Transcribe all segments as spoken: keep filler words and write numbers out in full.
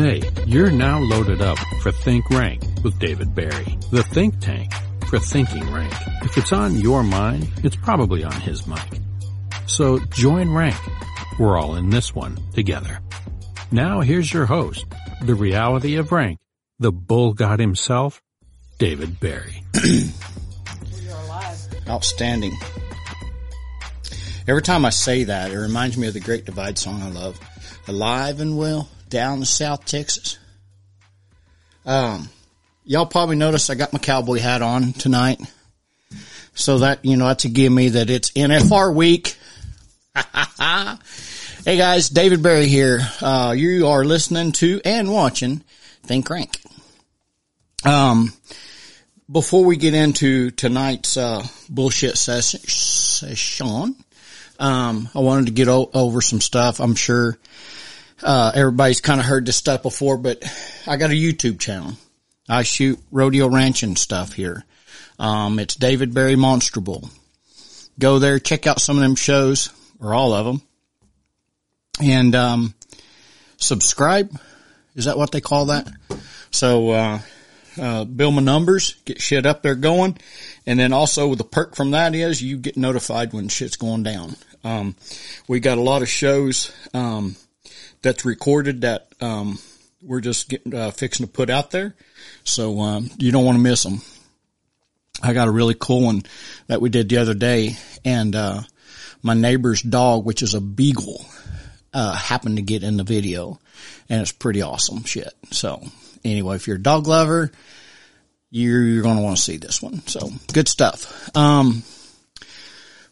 Hey, you're now loaded up for Think Rank with David Berry, the think tank for thinking rank. If it's on your mind, it's probably on his mic. So join rank. We're all in this one together. Now here's your host, the reality of rank, the bull god himself, David Berry. You're alive. Outstanding. Every time I say that, it reminds me of the Great Divide song I love. Alive and well. Down to South Texas. Um, y'all probably noticed I got my cowboy hat on tonight. So that, you know, that's a gimme that it's N F R week. Hey guys, David Berry here. Uh, you are listening to and watching Think Rank. Um, before we get into tonight's, uh, bullshit session, session um, I wanted to get o- over some stuff. I'm sure Uh, everybody's kind of heard this stuff before, but I got a YouTube channel. I shoot rodeo ranching stuff here. Um, it's David Berry Monster Bull. Go there, check out some of them shows, or all of them. And, um, subscribe. Is that what they call that? So, uh, uh, build my numbers, get shit up there going. And then also the perk from that is you get notified when shit's going down. Um, we got a lot of shows, um, that's recorded that, um, we're just getting, uh, fixing to put out there. So, um, you don't want to miss them. I got a really cool one that we did the other day, and, uh, my neighbor's dog, which is a beagle, uh, happened to get in the video, and it's pretty awesome shit. So anyway, if you're a dog lover, you're, you're going to want to see this one. So good stuff. Um,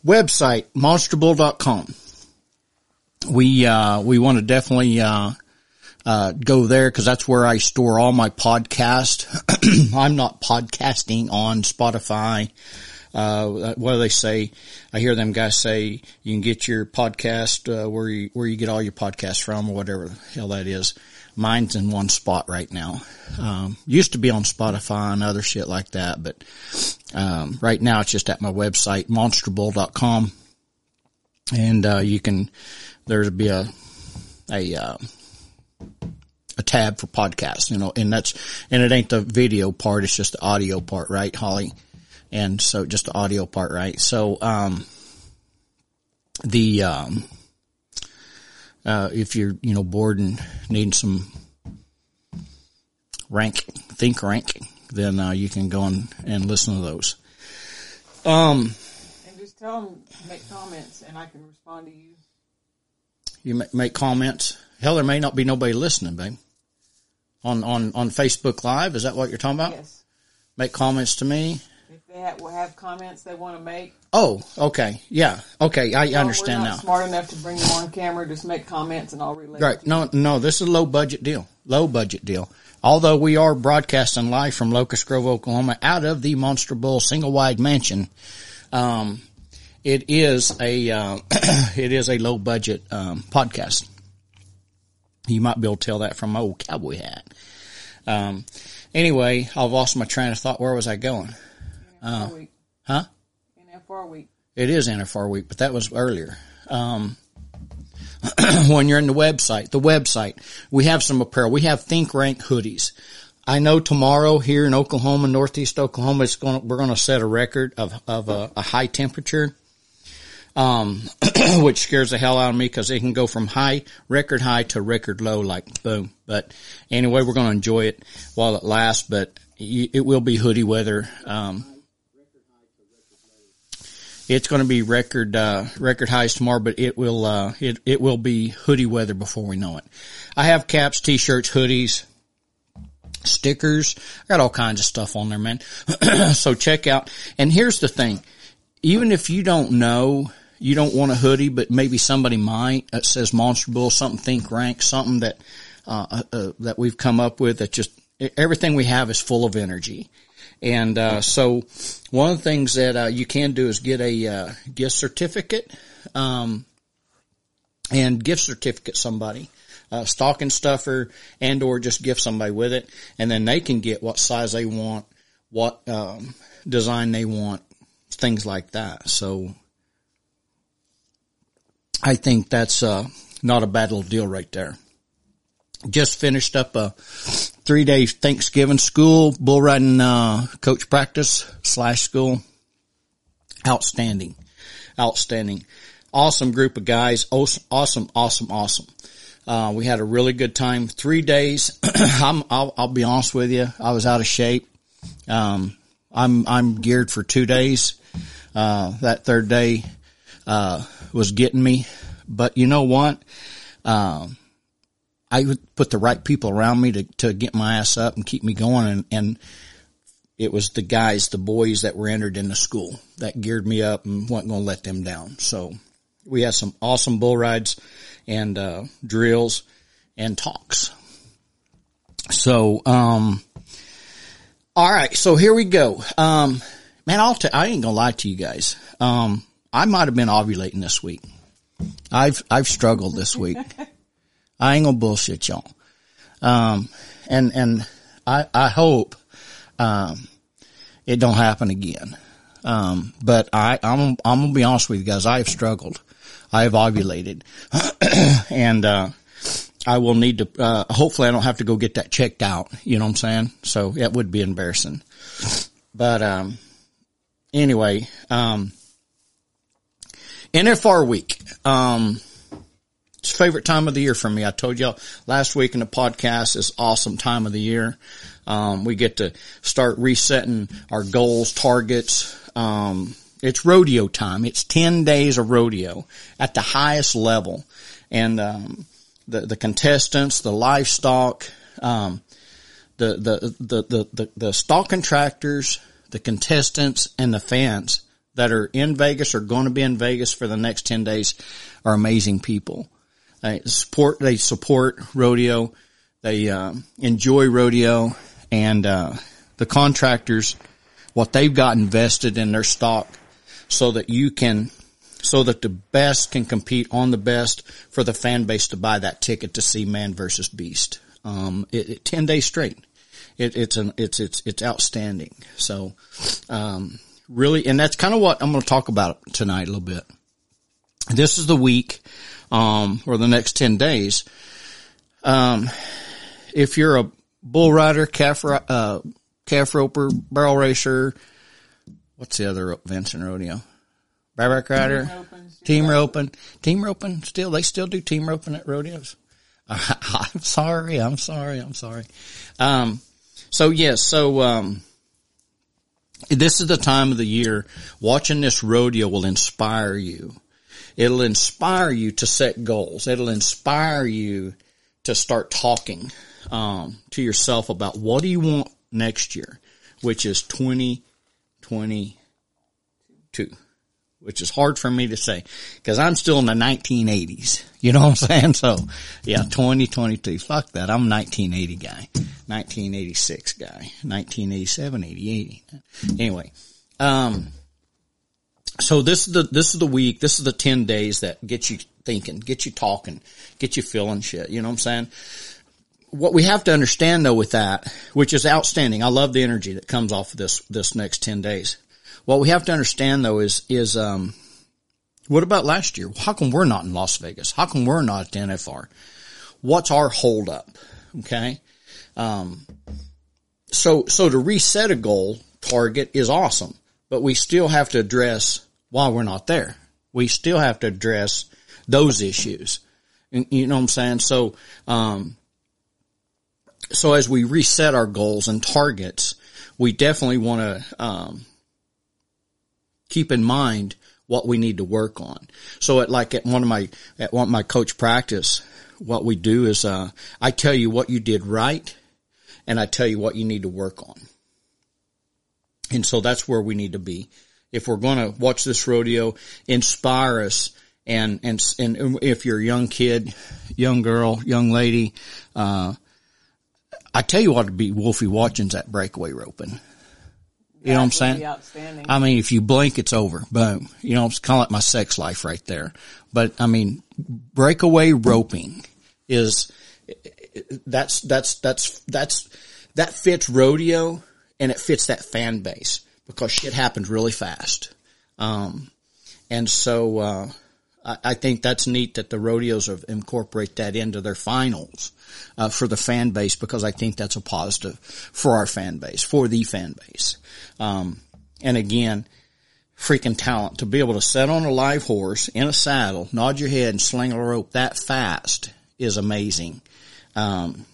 website, monster bull dot com. We, uh, we want to definitely, uh, uh, go there, cause that's where I store all my podcasts. I'm not podcasting on Spotify. Uh, what do they say? I hear them guys say you can get your podcast, uh, where you, where you get all your podcasts from, or whatever the hell that is. Mine's in one spot right now. Um, used to be on Spotify and other shit like that, but, um, right now it's just at my website, monster bull dot com. And, uh, you can, there'll be a, a, uh, a tab for podcasts, you know, and that's, and it ain't the video part. It's just the audio part, right, Holly? And so just the audio part, right? So, um, the, um, uh, if you're, you know, bored and needing some rank, think rank, then, uh, you can go and, and listen to those. Um, Tell them to make comments, and I can respond to you. You make, make comments. Hell, there may not be nobody listening, babe. On on on Facebook Live, is that what you're talking about? Yes. Make comments to me. If they have, will have comments they want to make. Oh, okay, yeah, okay, I no, understand we're not now. Smart enough to bring them on camera, just make comments, and I'll relate. Right? No, you. no, this is a low budget deal. Low budget deal. Although we are broadcasting live from Locust Grove, Oklahoma, out of the Monster Bull Single Wide Mansion. Um. It is a uh, it is a low budget um, podcast. You might be able to tell that from my old cowboy hat. Um, anyway, I've lost my train of thought. Where was I going? N F R uh, week. Huh? N F R week. It is N F R week, but that was earlier. Um, when you're in the website, the website, we have some apparel. We have Think Rank hoodies. I know tomorrow here in Oklahoma, northeast Oklahoma, it's going. We're going to set a record of of a, a high temperature. Um, which scares the hell out of me because it can go from high, record high to record low, like boom. But anyway, we're going to enjoy it while it lasts, but it will be hoodie weather. Um, it's going to be record, uh, record highs tomorrow, but it will, uh, it, it will be hoodie weather before we know it. I have caps, t-shirts, hoodies, stickers. I got all kinds of stuff on there, man. So check out. And here's the thing. Even if you don't know, you don't want a hoodie, but maybe somebody might, that says Monster Bull, something Think Rank, something that, uh, uh, that we've come up with that just, everything we have is full of energy. And, uh, so one of the things that, uh, you can do is get a, uh, gift certificate, um, and gift certificate somebody, uh, stocking stuffer, and or just gift somebody with it. And then they can get what size they want, what, um, design they want, things like that. So, I think that's uh, not a bad little deal right there. Just finished up a three-day Thanksgiving school, bull riding uh, coach practice slash school. Outstanding. Outstanding. Awesome group of guys. Awesome, awesome, awesome. Uh, we had a really good time. Three days. I'm, I'll, I'll be honest with you. I was out of shape. Um, I'm, I'm geared for two days. Uh, that third day, uh, was getting me, but you know what? Um, I would put the right people around me to, to get my ass up and keep me going. And, and it was the guys, the boys that were entered in the school that geared me up and wasn't going to let them down. So we had some awesome bull rides and, uh, drills and talks. So, um, all right. So here we go. Um, man, I'll t- I ain't going to lie to you guys. Um, I might have been ovulating this week. I've, I've struggled this week. I ain't gonna bullshit y'all. Um, and, and I, I hope, um, it don't happen again. Um, but I, I'm, I'm gonna be honest with you guys. I have struggled. I have ovulated and, uh, I will need to, uh, hopefully I don't have to go get that checked out. You know what I'm saying? So that would be embarrassing. But, um, anyway, um, N F R week. Um, It's favorite time of the year for me. I told y'all last week in the podcast is awesome time of the year. Um, we get to start resetting our goals, targets. Um, it's rodeo time. It's ten days of rodeo at the highest level. And, um, the, the contestants, the livestock, um, the, the, the, the, the, the stock contractors, the contestants and the fans that are in Vegas or going to be in Vegas for the next ten days are amazing people. They support, they support rodeo. They, um, enjoy rodeo and, uh, the contractors, what they've got invested in their stock so that you can, so that the best can compete on the best for the fan base to buy that ticket to see man versus beast. Um, it, it ten days straight. It, it's an, it's, it's, it's outstanding. So, um, really, and that's kind of what I'm going to talk about tonight a little bit. This is the week, um, or the next ten days. Um, if you're a bull rider, calf, uh, calf roper, barrel racer, what's the other events in rodeo? Bareback rider, team roping, team roping, team roping still, they still do team roping at rodeos. I'm sorry. I'm sorry. I'm sorry. Um, so yes, yeah, so, um, this is the time of the year. Watching this rodeo will inspire you. It'll inspire you to set goals. It'll inspire you to start talking um, to yourself about what do you want next year, which is twenty twenty-two, which is hard for me to say because I'm still in the nineteen eighties. You know what I'm saying? So, yeah, twenty twenty-two. Fuck that. I'm a nineteen eighty guy, nineteen eighty-six guy, nineteen eighty-seven, eighty, eighty. Anyway, um So this is the, this is the week, this is the ten days that get you thinking, get you talking, get you feeling shit. You know what I'm saying? What we have to understand though with that, which is outstanding. I love the energy that comes off of this, this next ten days. What we have to understand though is, is, um, what about last year? How come we're not in Las Vegas? How come we're not at the N F R? What's our hold up? Okay. Um, so, so to reset a goal target is awesome, but we still have to address why we're not there. We still have to address those issues. And you know what I'm saying? So, um, so as we reset our goals and targets, we definitely want to, um, keep in mind what we need to work on. So at like at one of my, at one of my coach practice, what we do is, uh, I tell you what you did right and I tell you what you need to work on. And so that's where we need to be. If we're going to watch this rodeo, inspire us. And, and, and if you're a young kid, young girl, young lady, uh, I tell you what would be Wolfie Watkins at breakaway roping. You know what I'm saying? Outstanding. I mean, if you blink, it's over. Boom. You know, it's kind of like my sex life right there. But I mean, breakaway roping is, that's, that's, that's, that's, that fits rodeo. And it fits that fan base because shit happens really fast. Um, and so, uh, I, I think that's neat that the rodeos have incorporate that into their finals uh, for the fan base, because I think that's a positive for our fan base, for the fan base. Um, and again, freaking talent to be able to sit on a live horse in a saddle, nod your head, and sling a rope that fast is amazing. Um,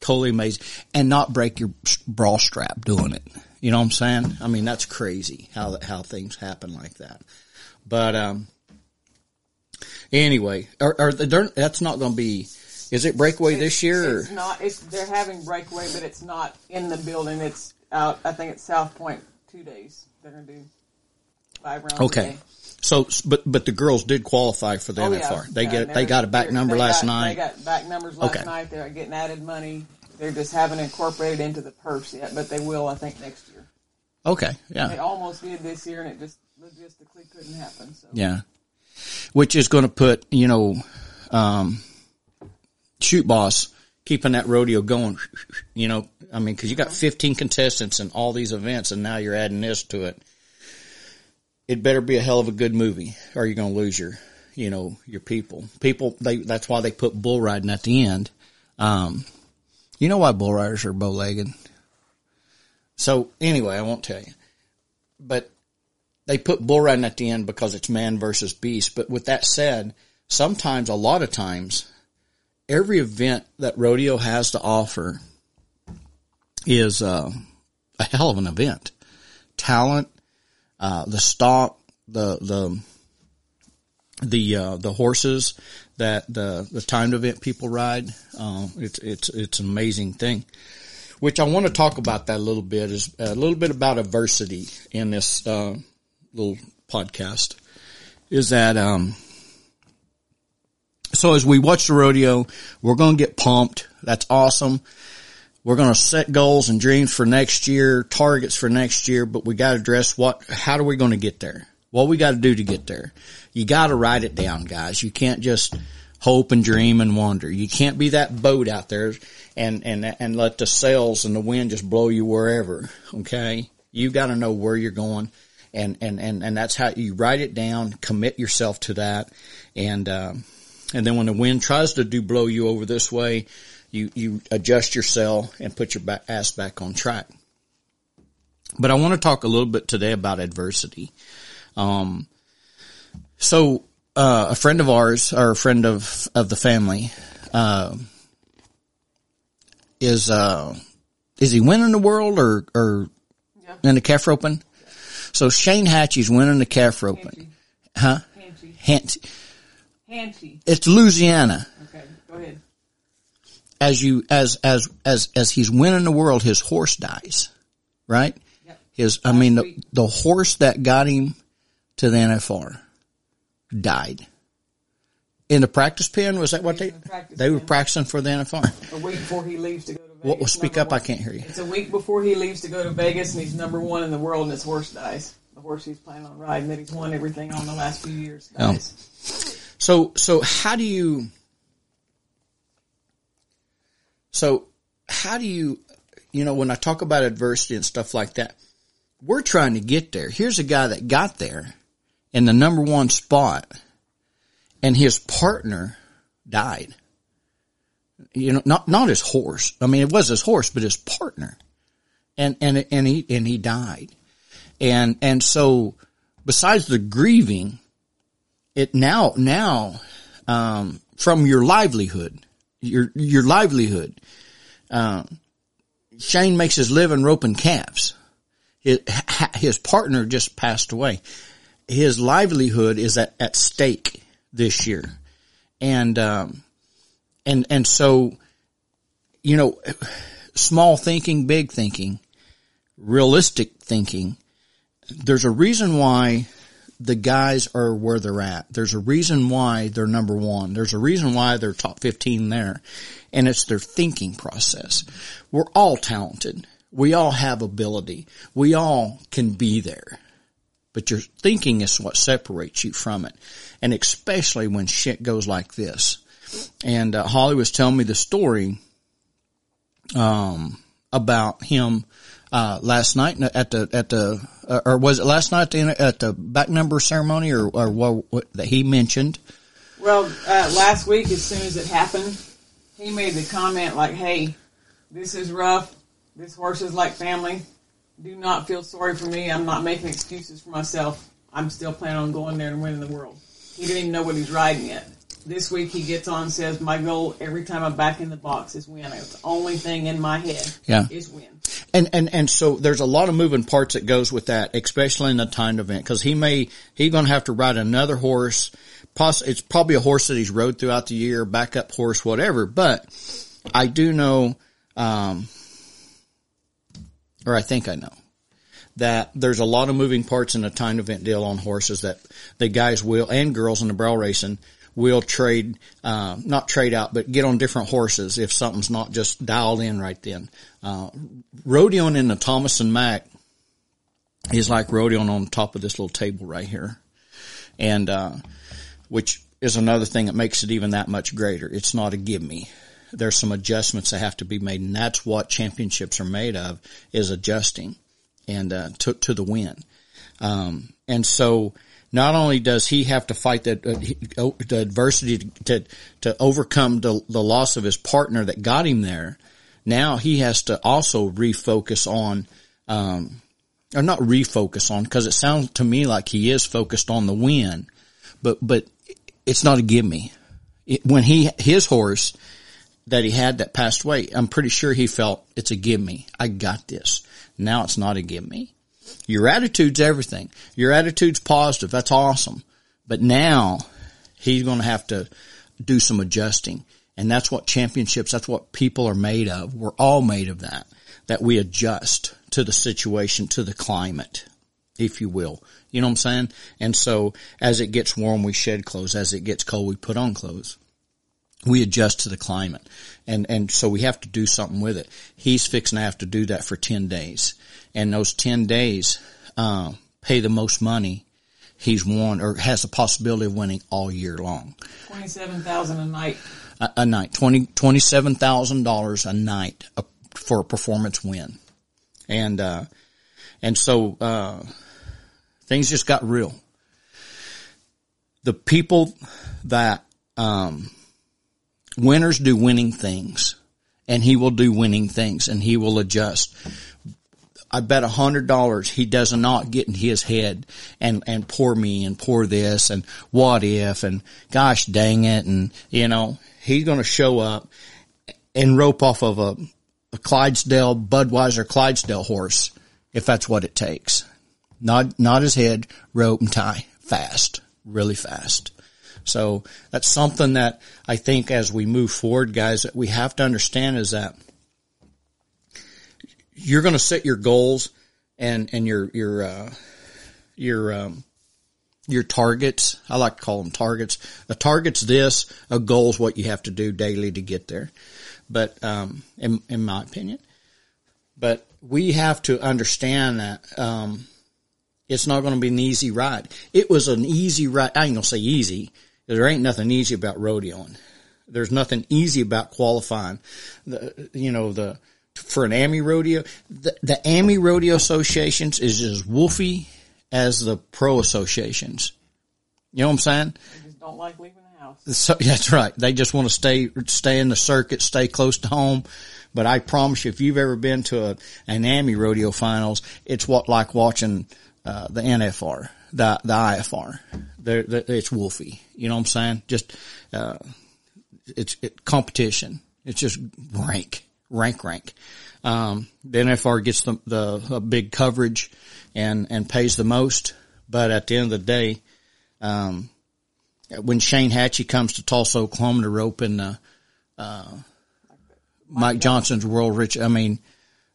totally amazing, and not break your bra strap doing it. You know what I'm saying? I mean, that's crazy how how things happen like that. But um, anyway, are, are the, that's not going to be. Is it breakaway it's, this year? It's or? Not. It's, they're having breakaway, but it's not in the building. It's out. I think it's South Point. Two days. They're going to do five rounds. Okay. A day. So, but but the girls did qualify for the oh, N F R. Yeah. They yeah, get they got a back number last got, night. They got back numbers last okay. night. They're getting added money. They just haven't incorporated into the purse yet, but they will, I think, next year. Okay, yeah. They almost did this year, and it just logistically couldn't happen. So. Yeah, which is going to put, you know, um, Shoot Boss keeping that rodeo going, you know. I mean, because you got fifteen contestants in all these events, and now you're adding this to it. It better be a hell of a good movie, or you're going to lose your, you know, your people. People, they, that's why they put bull riding at the end. Um You know why bull riders are bow-legged? So, anyway, I won't tell you. But they put bull riding at the end because it's man versus beast. But with that said, sometimes, a lot of times, every event that rodeo has to offer is uh, a hell of an event. Talent, uh, the stock, the the the uh, the horses. That the the timed event people ride, uh, it's it's it's an amazing thing. Which I want to talk about that a little bit is a little bit about adversity in this uh, little podcast. Is that um, so? As we watch the rodeo, we're going to get pumped. That's awesome. We're going to set goals and dreams for next year, targets for next year. But we got to address what? How are we going to get there? What we got to do to get there? You got to write it down, guys. You can't just hope and dream and wonder. You can't be that boat out there and and and let the sails and the wind just blow you wherever. Okay, you got to know where you're going, and and and and that's how you write it down. Commit yourself to that, and um, and then when the wind tries to do blow you over this way, you you adjust your sail and put your back, ass back on track. But I want to talk a little bit today about adversity. Um, so, uh, a friend of ours, or a friend of, of the family, uh, is, uh, is he winning the world or, or yeah. in the calf roping? Yeah. So Shane Hanchey's winning the calf roping. Hanchey. Huh? Hanchey. Hanchey. Hanchey. It's Louisiana. Okay. Go ahead. As you, as, as, as, as he's winning the world, his horse dies, right? Yep. His, I That's mean, the, the horse that got him to the N F R died in the practice pen. Was that what they the they were pen. practicing for the N F R? A week before he leaves to go to Vegas. What? Well, speak up! One. I can't hear you. It's a week before he leaves to go to Vegas, and he's number one in the world, and his horse dies. The horse he's planning on riding that he's won everything on the last few years dies. Um, so, so how do you? So how do you? You know, when I talk about adversity and stuff like that, we're trying to get there. Here's a guy that got there in the number one spot, and his partner died. You know, not not his horse. I mean, it was his horse, but his partner, and and and he and he died, and and so besides the grieving, it now now um, from your livelihood, your your livelihood. Um, Shane makes his living roping calves. His, his partner just passed away. His livelihood is at, at stake this year. And, um, and, and so, you know, small thinking, big thinking, realistic thinking. There's a reason why the guys are where they're at. There's a reason why they're number one. There's a reason why they're top fifteen there. And it's their thinking process. We're all talented. We all have ability. We all can be there. But your thinking is what separates you from it. And especially when shit goes like this. And uh, Holly was telling me the story um, about him uh, last night at the at the uh, or was it last night at the back number ceremony or or what, what that he mentioned? Well, uh, last week, as soon as it happened, he made the comment like, "Hey, this is rough. This horse is like family. Do not feel sorry for me. I'm not making excuses for myself. I'm still planning on going there and winning the world." He didn't even know what he's riding yet. This week he gets on and says, "My goal every time I'm back in the box is win. It's the only thing in my head yeah. is win." And, and, and so there's a lot of moving parts that goes with that, especially in the timed event, because he may, he's going to have to ride another horse. Poss- it's probably a horse that he's rode throughout the year, backup horse, whatever. But I do know, um, or I think I know, that there's a lot of moving parts in a timed event deal on horses that the guys will, and girls in the barrel racing, will trade, uh, not trade out, but get on different horses if something's not just dialed in right then. Uh, rodeoing in the Thomas and Mac is like rodeoing on top of this little table right here. And, uh, which is another thing that makes it even that much greater. It's not a gimme. There's some adjustments that have to be made, and that's what championships are made of, is adjusting and uh, to, to the win. Um, and so not only does he have to fight that uh, the adversity to, to to overcome the the loss of his partner that got him there, now he has to also refocus on um, – or not refocus on, because it sounds to me like he is focused on the win, but, but it's not a gimme. It, when he his horse – that he had that passed away, I'm pretty sure he felt it's a gimme. I got this. Now it's not a gimme. Your attitude's everything. Your attitude's positive. That's awesome. But now he's going to have to do some adjusting. And that's what championships, that's what people are made of. We're all made of that, that we adjust to the situation, to the climate, if you will. You know what I'm saying? And so as it gets warm, we shed clothes. As it gets cold, we put on clothes. We adjust to the climate, and and so we have to do something with it. He's fixing to have to do that for ten days, and those ten days uh, pay the most money he's won or has the possibility of winning all year long. twenty-seven thousand dollars a night. A, a night, twenty twenty-seven thousand dollars a night a, for a performance win, and uh, and so uh, things just got real. The people that. Um, Winners do winning things, and he will do winning things, and he will adjust. I bet one hundred dollars he does not get in his head and, and pour me and pour this and what if and gosh dang it. And, you know, he's going to show up and rope off of a, a Clydesdale, Budweiser Clydesdale horse if that's what it takes. Not, not his head, rope and tie fast, really fast. So that's something that I think as we move forward, guys, that we have to understand is that you're going to set your goals and, and your, your, uh, your, um, your targets. I like to call them targets. A target's this, a goal's what you have to do daily to get there. But, um, in, in my opinion, but we have to understand that, um, it's not going to be an easy ride. It was an easy ride. I ain't going to say easy. There ain't nothing easy about rodeoing. There's nothing easy about qualifying. The, you know, the, for an A M I rodeo, the, the A M I rodeo associations is as woofy as the pro associations. You know what I'm saying? They just don't like leaving the house. So, that's right. They just want to stay, stay in the circuit, stay close to home. But I promise you, if you've ever been to a, an A M I rodeo finals, it's what like watching, Uh, the N F R, the, the I F R, they're, they're, it's Wolfie. You know what I'm saying? Just, uh, it's, it competition. It's just rank, rank, rank. Um, the N F R gets the, the, the big coverage and, and pays the most. But at the end of the day, um, when Shane Hanchey comes to Tulsa, Oklahoma to rope in, uh, uh, Mike Johnson's world rich, I mean,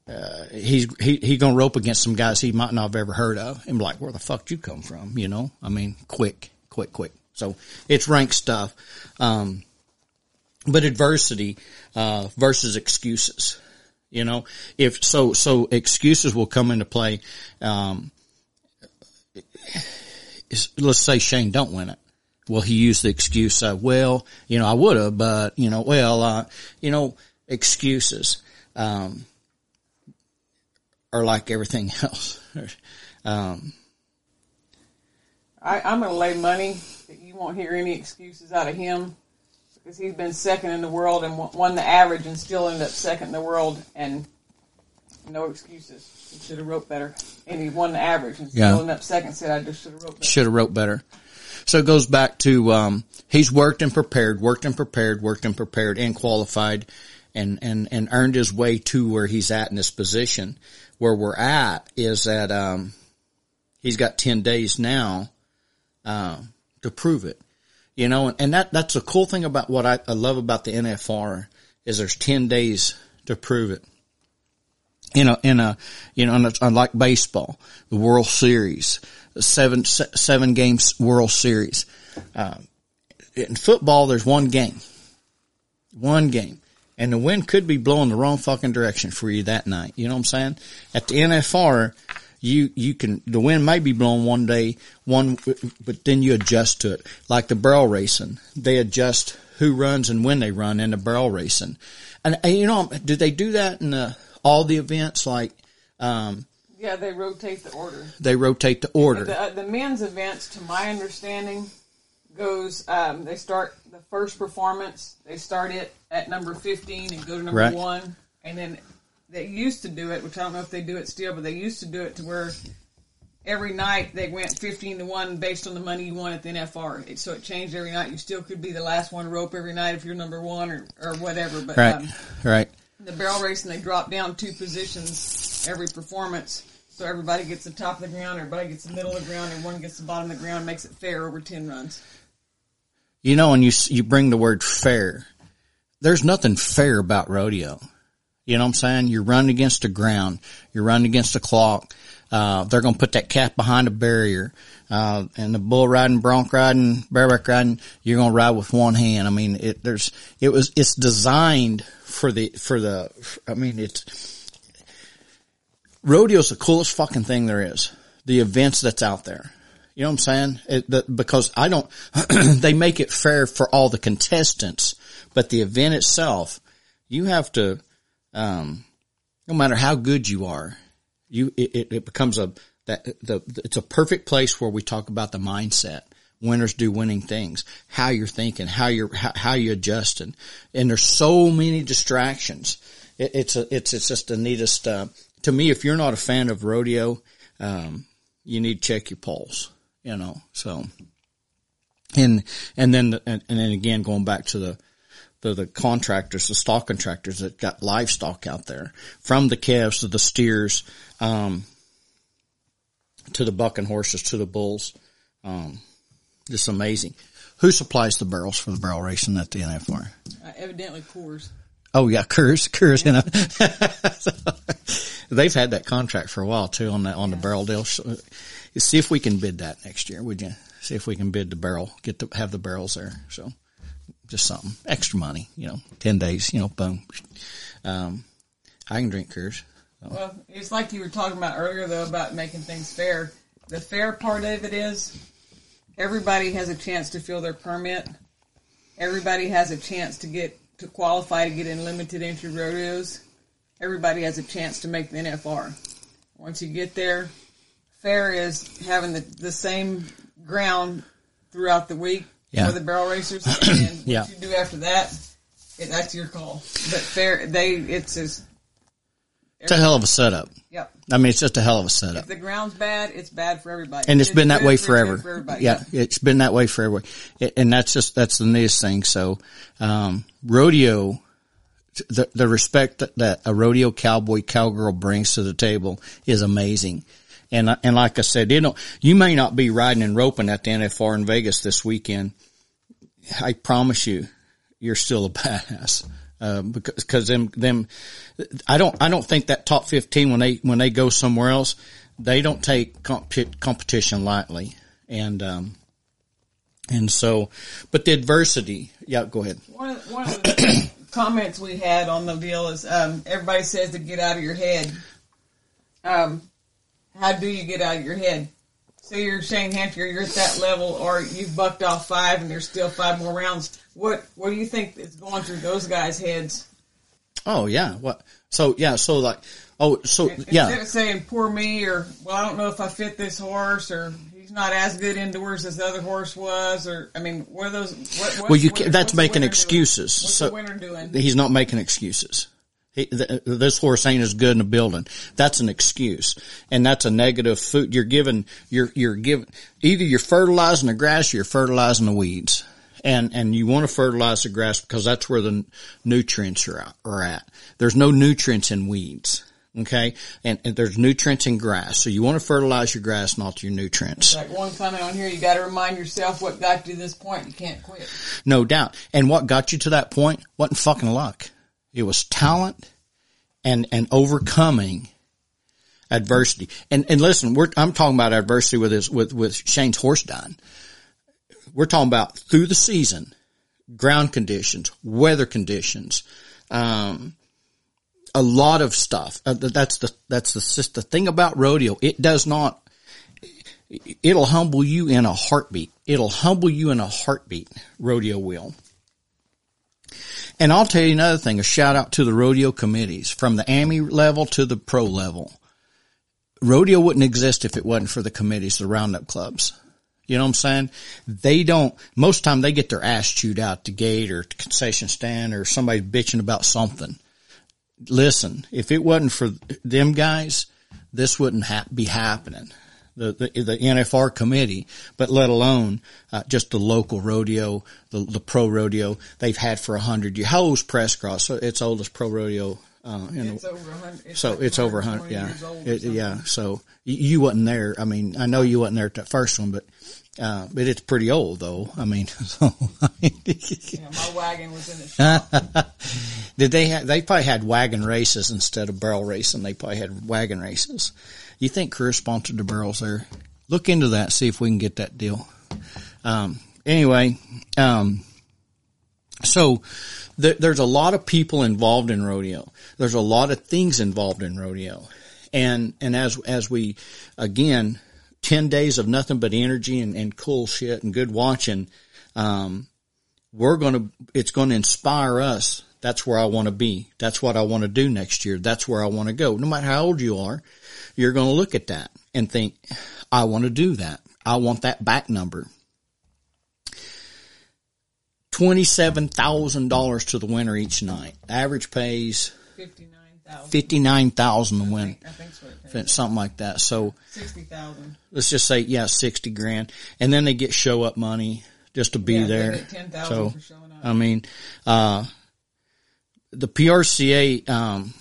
Uh, he's, he, he gonna rope against some guys he might not have ever heard of and be like, where the fuck did you come from? You know, I mean, quick, quick, quick. So it's rank stuff. Um, but adversity, uh, versus excuses, you know, if so, so excuses will come into play. Um, let's say Shane don't win it. Well, he used the excuse, uh, well, you know, I would have, but you know, well, uh, you know, excuses, um, are like everything else. um, I, I'm going to lay money that you won't hear any excuses out of him, because he's been second in the world and won the average and still ended up second in the world, and no excuses. He should have wrote better. And he won the average and still yeah. ended up second, said I just should have wrote better. Should have wrote better. So it goes back to um, he's worked and prepared, worked and prepared, worked and prepared, and qualified, and, and, and earned his way to where he's at in this position. Where we're at is that um, he's got ten days now uh, to prove it. You know, and, and that that's the cool thing about what I, I love about the N F R is there's ten days to prove it. In a, in a, you know, unlike baseball, the World Series, seven, seven games World Series. Uh, in football, there's one game. One game. And the wind could be blowing the wrong fucking direction for you that night. You know what I'm saying? At the N F R, you, you can, the wind may be blowing one day, one, but then you adjust to it. Like the barrel racing, they adjust who runs and when they run in the barrel racing. And, and you know, did they do that in the, all the events, like um, yeah, they rotate the order. They rotate the order. The, uh, the men's events, to my understanding, goes. Um, they start the first performance. They start it at number fifteen and go to number right. one, and then they used to do it, which I don't know if they do it still, but they used to do it to where every night they went fifteen to one based on the money you won at the N F R. It, so it changed every night. You still could be the last one to rope every night if you're number one or, or whatever. But right, um, right. The barrel racing, they drop down two positions every performance, so everybody gets the top of the ground, everybody gets the middle of the ground, and one gets the bottom of the ground, makes it fair over ten runs. You know, and you you bring the word fair. There's nothing fair about rodeo. You know what I'm saying? You're running against the ground. You're running against the clock. Uh, they're going to put that calf behind a barrier. Uh, and the bull riding, bronc riding, bareback riding, you're going to ride with one hand. I mean, it, there's, it was, it's designed for the, for the, I mean, it's, rodeo's the coolest fucking thing there is. The events that's out there. You know what I'm saying? It, the, because I don't, they make it fair for all the contestants, but the event itself, you have to, um, no matter how good you are, You, it, it becomes a, that, the, it's a perfect place where we talk about the mindset. Winners do winning things, how you're thinking, how you're, how, how you adjusting. And there's so many distractions. It, it's a, it's, it's just the neatest, uh, to me, if you're not a fan of rodeo, um, you need to check your pulse, you know, so. And, and then, the, and, and then again, going back to the, the, the contractors, the stock contractors that got livestock out there, from the calves to the steers, um, to the bucking horses, to the bulls. Um, just amazing. Who supplies the barrels for the barrel racing at the N F R? Uh, evidently Coors. Oh yeah, Coors, Coors. Yeah. You know? They've had that contract for a while too on the, on yeah. the barrel deal. So, see if we can bid that next year, would you? See if we can bid the barrel, get to have the barrels there. So. Just something extra money, you know, ten days, you know, boom. Um, I can drink Coors. So. Well, it's like you were talking about earlier, though, about making things fair. The fair part of it is everybody has a chance to fill their permit. Everybody has a chance to get to qualify to get in limited entry rodeos. Everybody has a chance to make the N F R. Once you get there, fair is having the, the same ground throughout the week. Yeah. For the barrel racers, and what yeah. you do after that, it, that's your call. But fair, they it's as it's a hell of a setup. Yep. I mean, it's just a hell of a setup. If the ground's bad, it's bad for everybody, and it's, it's been that way forever. For yeah, yeah, it's been that way forever, it, and that's just that's the newest thing. So, um, rodeo, the the respect that, that a rodeo cowboy cowgirl brings to the table is amazing. And and like I said, you know, you may not be riding and roping at the N F R in Vegas this weekend. I promise you, you're still a badass uh, because cause them them. I don't I don't think that top fifteen when they when they go somewhere else, they don't take comp- competition lightly. And um and so, but the adversity. Yeah, go ahead. One of, one of the comments we had on the deal is um, everybody says to get out of your head. Um. How do you get out of your head? Say you're Shane Hanchey, you're at that level, or you've bucked off five and there's still five more rounds. What what do you think is going through those guys' heads? Oh yeah. What? So yeah. So like. Oh, so and, yeah. Instead of saying "poor me" or "well, I don't know if I fit this horse" or "he's not as good indoors as the other horse was," or I mean, what are those? What, what's well, you can, that's making excuses. Doing? What's so the winner doing? He's not making excuses. He, th- this horse ain't as good in a building. That's an excuse, and that's a negative food. You're giving. You're you're giving. Either you're fertilizing the grass, or you're fertilizing the weeds, and and you want to fertilize the grass because that's where the nutrients are are at. There's no nutrients in weeds. Okay, and, and there's nutrients in grass, so you want to fertilize your grass, not your nutrients. Like one comment on here, you got to remind yourself what got you to this point. You can't quit. No doubt. And what got you to that point wasn't fucking luck. It was talent and and overcoming adversity. And and listen, we're I'm talking about adversity with his with with Shane's horse dying. We're talking about through the season, ground conditions, weather conditions. Um, A lot of stuff. Uh, that's the that's the just the thing about rodeo. It does not. It'll humble you in a heartbeat. It'll humble you in a heartbeat. Rodeo will. And I'll tell you another thing. A shout out to the rodeo committees from the A M I level to the pro level. Rodeo wouldn't exist if it wasn't for the committees, the roundup clubs. You know what I'm saying? They don't, most of the time they get their ass chewed out the gate or the concession stand or somebody bitching about something. Listen, if it wasn't for them guys, this wouldn't ha- be happening. The, the the N F R committee, but let alone uh, just the local rodeo, the, the pro rodeo they've had for a hundred years. How old's Prescott? So it's oldest pro rodeo. Uh, in it's the, over hundred. So like it's over hundred. Yeah, it, yeah. So you, you wasn't there. I mean, I know you wasn't there at that first one, but. Uh, but it's pretty old though. I mean, so, I mean yeah, my wagon was in the shop. Did they have, they probably had wagon races instead of barrel racing. They probably had wagon races. You think Career sponsored the barrels there? Look into that, see if we can get that deal. Um, anyway, um, so th- there's a lot of people involved in rodeo. There's a lot of things involved in rodeo. And, and as, as we, again, ten days of nothing but energy and, and cool shit and good watching. Um, we're going to, it's going to inspire us. That's where I want to be. That's what I want to do next year. That's where I want to go. No matter how old you are, you're going to look at that and think, I want to do that. I want that back number. twenty-seven thousand dollars to the winner each night. Average pays fifty-nine. Fifty-nine thousand to win, I think, I think something like that. So sixty thousand. Let's just say, yeah, sixty grand, and then they get show up money just to be yeah, there. They get ten thousand so, for showing up. I mean, uh, the P R C A um,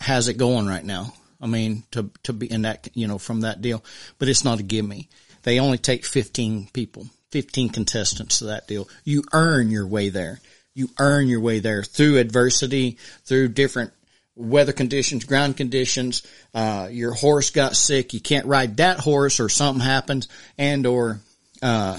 has it going right now. I mean, to to be in that, you know, from that deal, but it's not a gimme. They only take fifteen people, fifteen contestants to that deal. You earn your way there. You earn your way there through adversity, through different. Weather conditions, ground conditions, uh, your horse got sick, you can't ride that horse or something happens, and or, uh,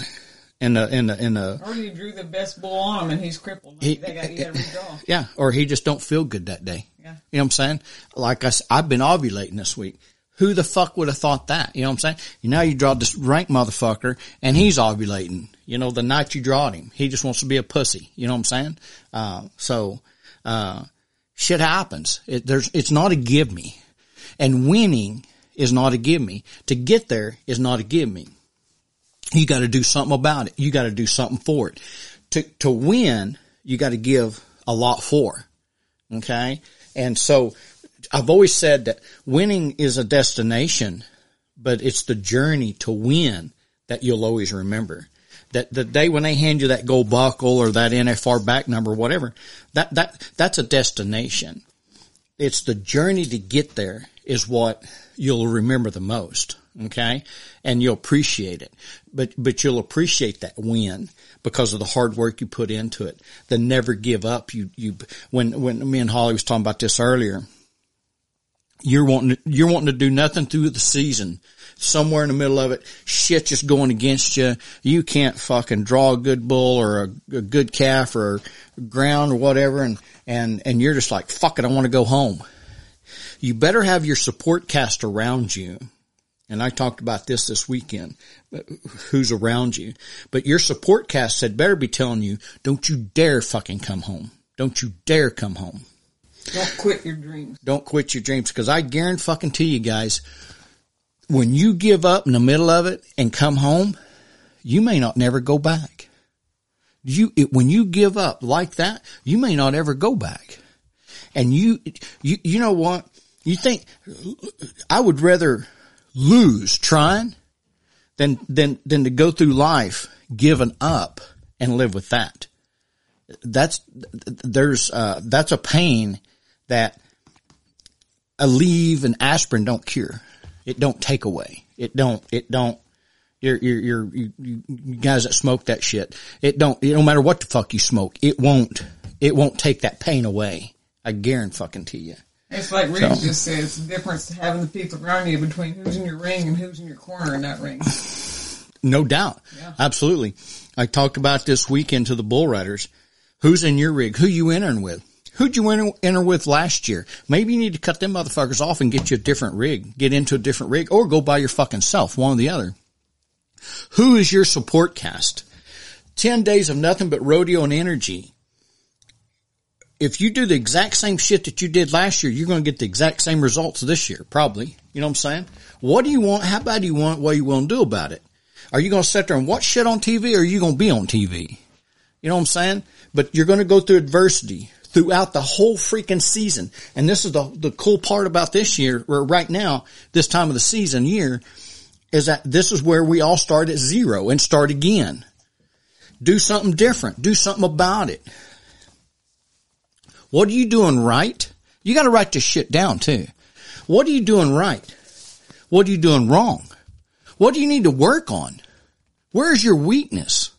in the, in the, in the. Or you drew the best bull on him and he's crippled. He, they got, you gotta redraw. Yeah, or he just don't feel good that day. Yeah. You know what I'm saying? Like I, I've been ovulating this week. Who the fuck would have thought that? You know what I'm saying? You know, you draw this rank motherfucker and he's ovulating, you know, the night you drawed him. He just wants to be a pussy. You know what I'm saying? Uh, so, uh, shit happens. It, there's, it's not a give me. And winning is not a give me. To get there is not a give me. You got to do something about it. You got to do something for it. To, to win, you got to give a lot for. Okay. And so I've always said that winning is a destination, but it's the journey to win that you'll always remember. That the day when they hand you that gold buckle or that N F R back number, whatever, that, that, that's a destination. It's the journey to get there is what you'll remember the most. Okay. And you'll appreciate it, but, but you'll appreciate that win because of the hard work you put into it. The never give up. You, you, when, when me and Holly was talking about this earlier, you're wanting, to, you're wanting to do nothing through the season. Somewhere in the middle of it, shit just going against you. You can't fucking draw a good bull or a, a good calf or ground or whatever. And, and, and you're just like, fuck it. I want to go home. You better have your support cast around you. And I talked about this this weekend, who's around you, but your support cast said better be telling you, don't you dare fucking come home. Don't you dare come home. Don't quit your dreams. Don't quit your dreams, because I guarantee you guys, when you give up in the middle of it and come home, you may not never go back. You it, when you give up like that, you may not ever go back. And you, you, you know what? You think I would rather lose trying than than than to go through life giving up and live with that. That's there's uh, that's a pain that Aleve and aspirin don't cure. It don't take away. It don't. It don't. You're, you're, you're, you, you guys that smoke that shit, it don't, it, no matter what the fuck you smoke, it won't, it won't take that pain away. I guarantee you. It's like Reed so. just said, it's the difference to having the people around you between who's in your ring and who's in your corner in that ring. No doubt. Yeah. Absolutely. I talked about this weekend to the bull riders. Who's in your rig? Who you entering with? Who'd you enter, enter with last year? Maybe you need to cut them motherfuckers off and get you a different rig, get into a different rig, or go by your fucking self, one or the other. Who is your support cast? Ten days of nothing but rodeo and energy. If you do the exact same shit that you did last year, you're going to get the exact same results this year, probably. You know what I'm saying? What do you want? How bad do you want? What are you willing to do about it? Are you going to sit there and watch shit on T V, or are you going to be on T V? You know what I'm saying? But you're going to go through adversity throughout the whole freaking season. And this is the the cool part about this year, or right now, this time of the season year, is that this is where we all start at zero and start again. Do something different. Do something about it. What are you doing right? You got to write this shit down too. What are you doing right? What are you doing wrong? What do you need to work on? Where's your weakness?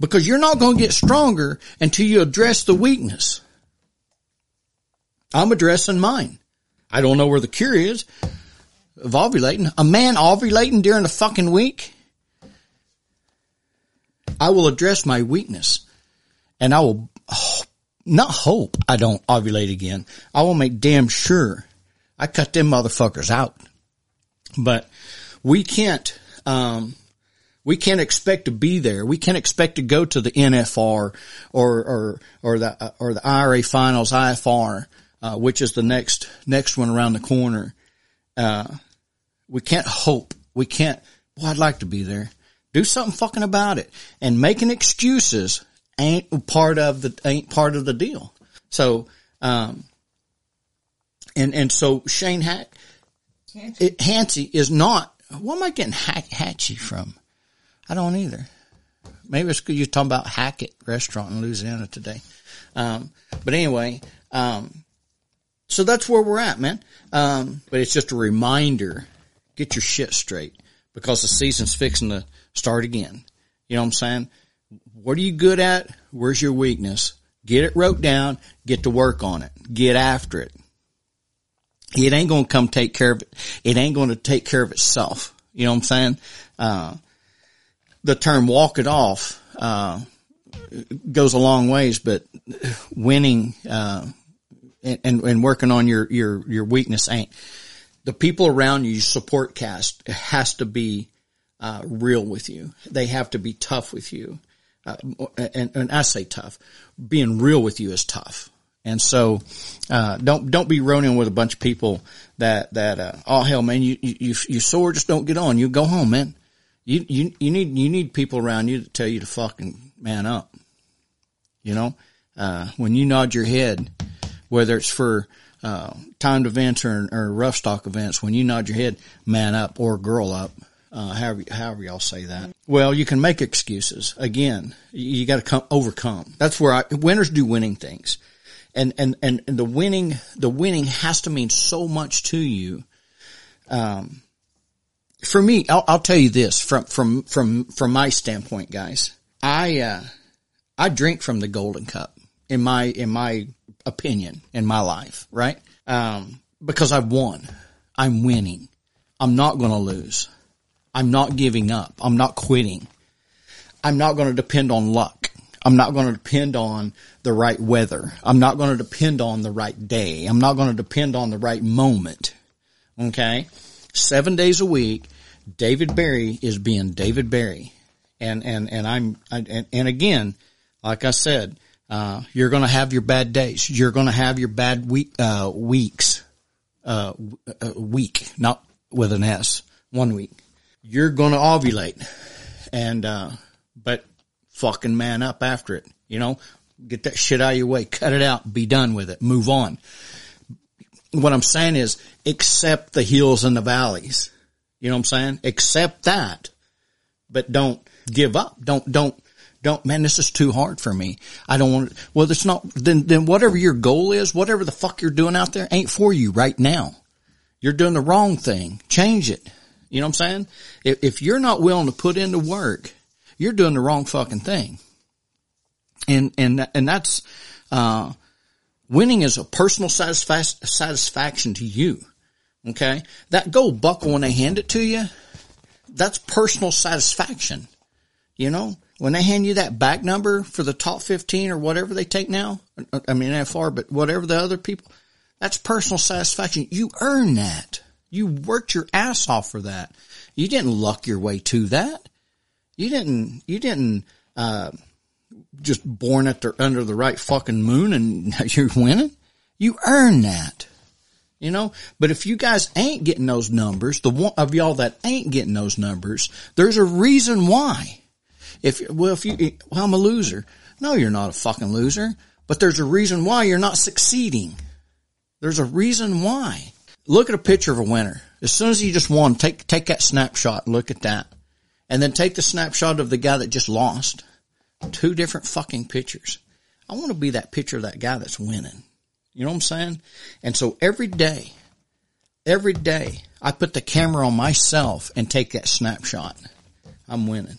Because you're not going to get stronger until you address the weakness. I'm addressing mine. I don't know where the cure is. Of ovulating, a man ovulating during the fucking week, I will address my weakness, and I will oh, not hope I don't ovulate again. I will make damn sure I cut them motherfuckers out. But we can't, um, we can't expect to be there. We can't expect to go to the N F R or or or the or the I R A finals, I F R, uh, which is the next next one around the corner. Uh, We can't hope. We can't, well, I'd like to be there. Do something fucking about it. And making excuses ain't part of the, ain't part of the deal. So, um, and, and so Shane Hack, it, Hanchey is not, what am I getting Hack, Hatchie from? I don't either. Maybe it's because you're talking about Hackett restaurant in Louisiana today. Um, but anyway, um, so that's where we're at, man. Um, but it's just a reminder. Get your shit straight, because the season's fixing to start again. You know what I'm saying? What are you good at? Where's your weakness? Get it wrote down. Get to work on it. Get after it. It ain't going to come take care of it. It ain't going to take care of itself. You know what I'm saying? Uh, the term walk it off, uh, goes a long ways, but winning, uh, and, and, and working on your, your, your weakness ain't. The people around you, support cast, has to be uh, real with you. They have to be tough with you. Uh, and, and I say tough. Being real with you is tough. And so, uh, don't, don't be running with a bunch of people that, that, uh, oh hell man, you, you, you sore, just don't get on. You go home, man. You, you, you need, you need people around you to tell you to fucking man up. You know, uh, when you nod your head, whether it's for uh, timed events or, or rough stock events, when you nod your head, man up or girl up, uh, however, however y'all say that. Well, you can make excuses. Again, you got to come overcome. That's where I, winners do winning things. And, and, and the winning, the winning has to mean so much to you. Um, for me, I'll, I'll tell you this from, from, from, from my standpoint, guys, I, uh, I drink from the golden cup in my, in my, opinion in my life, right? Um, because I've won. I'm winning. I'm not going to lose. I'm not giving up. I'm not quitting. I'm not going to depend on luck. I'm not going to depend on the right weather. I'm not going to depend on the right day. I'm not going to depend on the right moment. Okay? Seven days a week, David Berry is being David Berry. And, and, and I'm, and, and again, like I said, Uh, you're going to have your bad days. You're going to have your bad week, uh, weeks, uh, a week, not with an S, one week. You're going to ovulate and, uh, but fucking man up after it, you know, get that shit out of your way, cut it out, be done with it, move on. What I'm saying is accept the hills and the valleys. You know what I'm saying? Accept that, but don't give up. Don't, don't, don't, man, this is too hard for me. I don't want to, well, it's not, then, then whatever your goal is, whatever the fuck you're doing out there ain't for you right now. You're doing the wrong thing. Change it. You know what I'm saying? If, if you're not willing to put in the work, you're doing the wrong fucking thing. And, and, and that's, uh, winning is a personal satisfa- satisfaction to you. Okay. That gold buckle when they hand it to you, that's personal satisfaction. You know, when they hand you that back number for the top fifteen or whatever they take now, I mean, N F R, but whatever the other people, that's personal satisfaction. You earn that. You worked your ass off for that. You didn't luck your way to that. You didn't, you didn't, uh, just born at the, under the right fucking moon and you're winning. You earn that. You know, but if you guys ain't getting those numbers, the one of y'all that ain't getting those numbers, there's a reason why. If, well, if you, well, I'm a loser. No, you're not a fucking loser, but there's a reason why you're not succeeding. There's a reason why. Look at a picture of a winner. As soon as you just won, take, take that snapshot, look at that. And then take the snapshot of the guy that just lost. Two different fucking pictures. I want to be that picture of that guy that's winning. You know what I'm saying? And so every day, every day, I put the camera on myself and take that snapshot. I'm winning.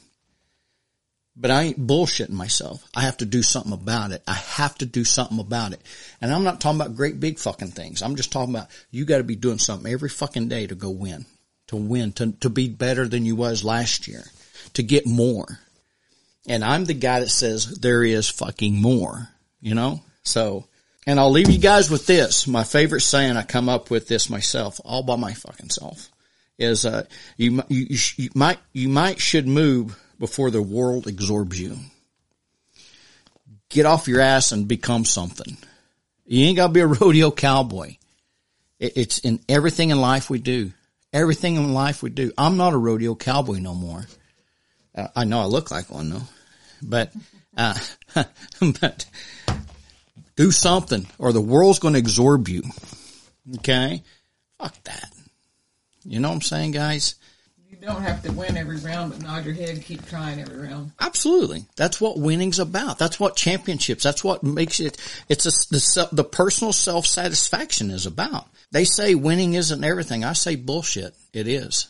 But I ain't bullshitting myself. I have to do something about it. I have to do something about it. And I'm not talking about great big fucking things. I'm just talking about you got to be doing something every fucking day to go win, to win, to, to be better than you was last year, to get more. And I'm the guy that says there is fucking more, you know? So... And I'll leave you guys with this. My favorite saying, I come up with this myself, all by my fucking self, is uh, you, you, you might you might should move before the world absorbs you. Get off your ass and become something. You ain't got to be a rodeo cowboy. It, it's in everything in life we do. Everything in life we do. I'm not a rodeo cowboy no more. Uh, I know I look like one, though. But... Uh, but... Do something or the world's going to absorb you. Okay? Fuck that. You know what I'm saying, guys? You don't have to win every round, but nod your head and keep trying every round. Absolutely. That's what winning's about. That's what championships, that's what makes it, it's a, the, the personal self-satisfaction is about. They say winning isn't everything. I say bullshit. It is.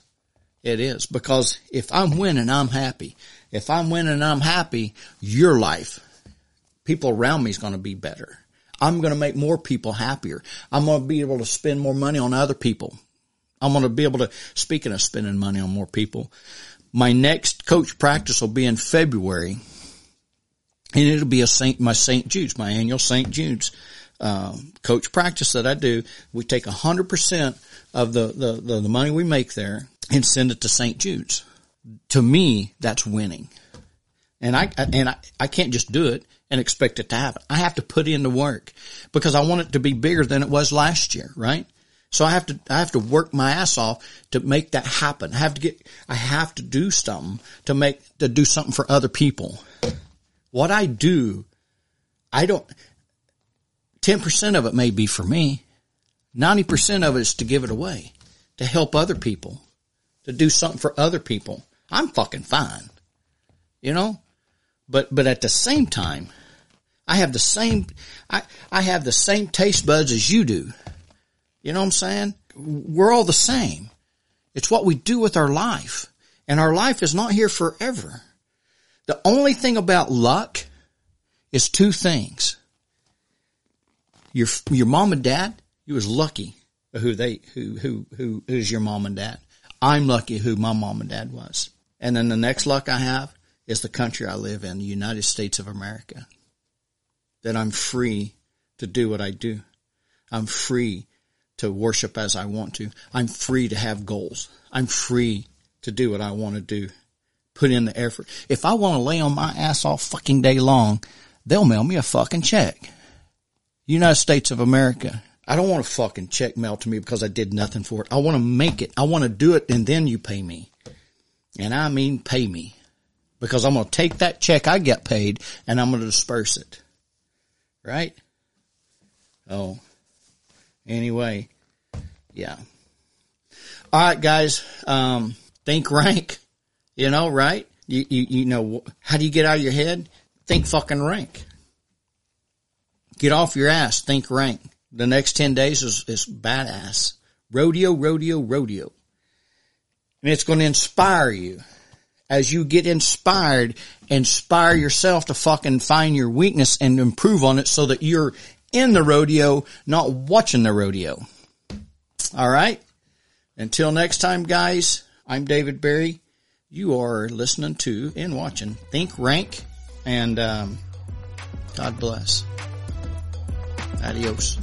It is. Because if I'm winning, I'm happy. If I'm winning, I'm happy, your life. People around me is going to be better. I'm going to make more people happier. I'm going to be able to spend more money on other people. I'm going to be able to, speaking of spending money on more people, my next coach practice will be in February, and it'll be a Saint, my Saint Jude's, my annual Saint Jude's uh, coach practice that I do. We take one hundred percent of the, the, the, the money we make there and send it to Saint Jude's. To me, that's winning. And I, and I, I can't just do it and expect it to happen. I have to put in the work because I want it to be bigger than it was last year, right? So I have to, I have to work my ass off to make that happen. I have to get, I have to do something to make, to do something for other people. What I do, I don't, ten percent of it may be for me. ninety percent of it is to give it away, to help other people, to do something for other people. I'm fucking fine. You know? But, but at the same time, I have the same, I, I have the same taste buds as you do. You know what I'm saying? We're all the same. It's what we do with our life. And our life is not here forever. The only thing about luck is two things. Your, your mom and dad, you was lucky who they, who, who, who, who's your mom and dad. I'm lucky who my mom and dad was. And then the next luck I have, is the country I live in, the United States of America, that I'm free to do what I do. I'm free to worship as I want to. I'm free to have goals. I'm free to do what I want to do, put in the effort. If I want to lay on my ass all fucking day long, they'll mail me a fucking check. United States of America. I don't want a fucking check mailed to me because I did nothing for it. I want to make it. I want to do it, and then you pay me. And I mean pay me. Because I'm going to take that check I get paid, and I'm going to disperse it. Right? Oh. Anyway. Yeah. All right, guys. Um, think rank. You know, right? You, you, you know, how do you get out of your head? Think fucking rank. Get off your ass. Think rank. The next ten days is, is badass. Rodeo, rodeo, rodeo. And it's going to inspire you. As you get inspired, inspire yourself to fucking find your weakness and improve on it so that you're in the rodeo, not watching the rodeo. All right? Until next time, guys, I'm David Berry. You are listening to and watching Think Rank, and um, God bless. Adios.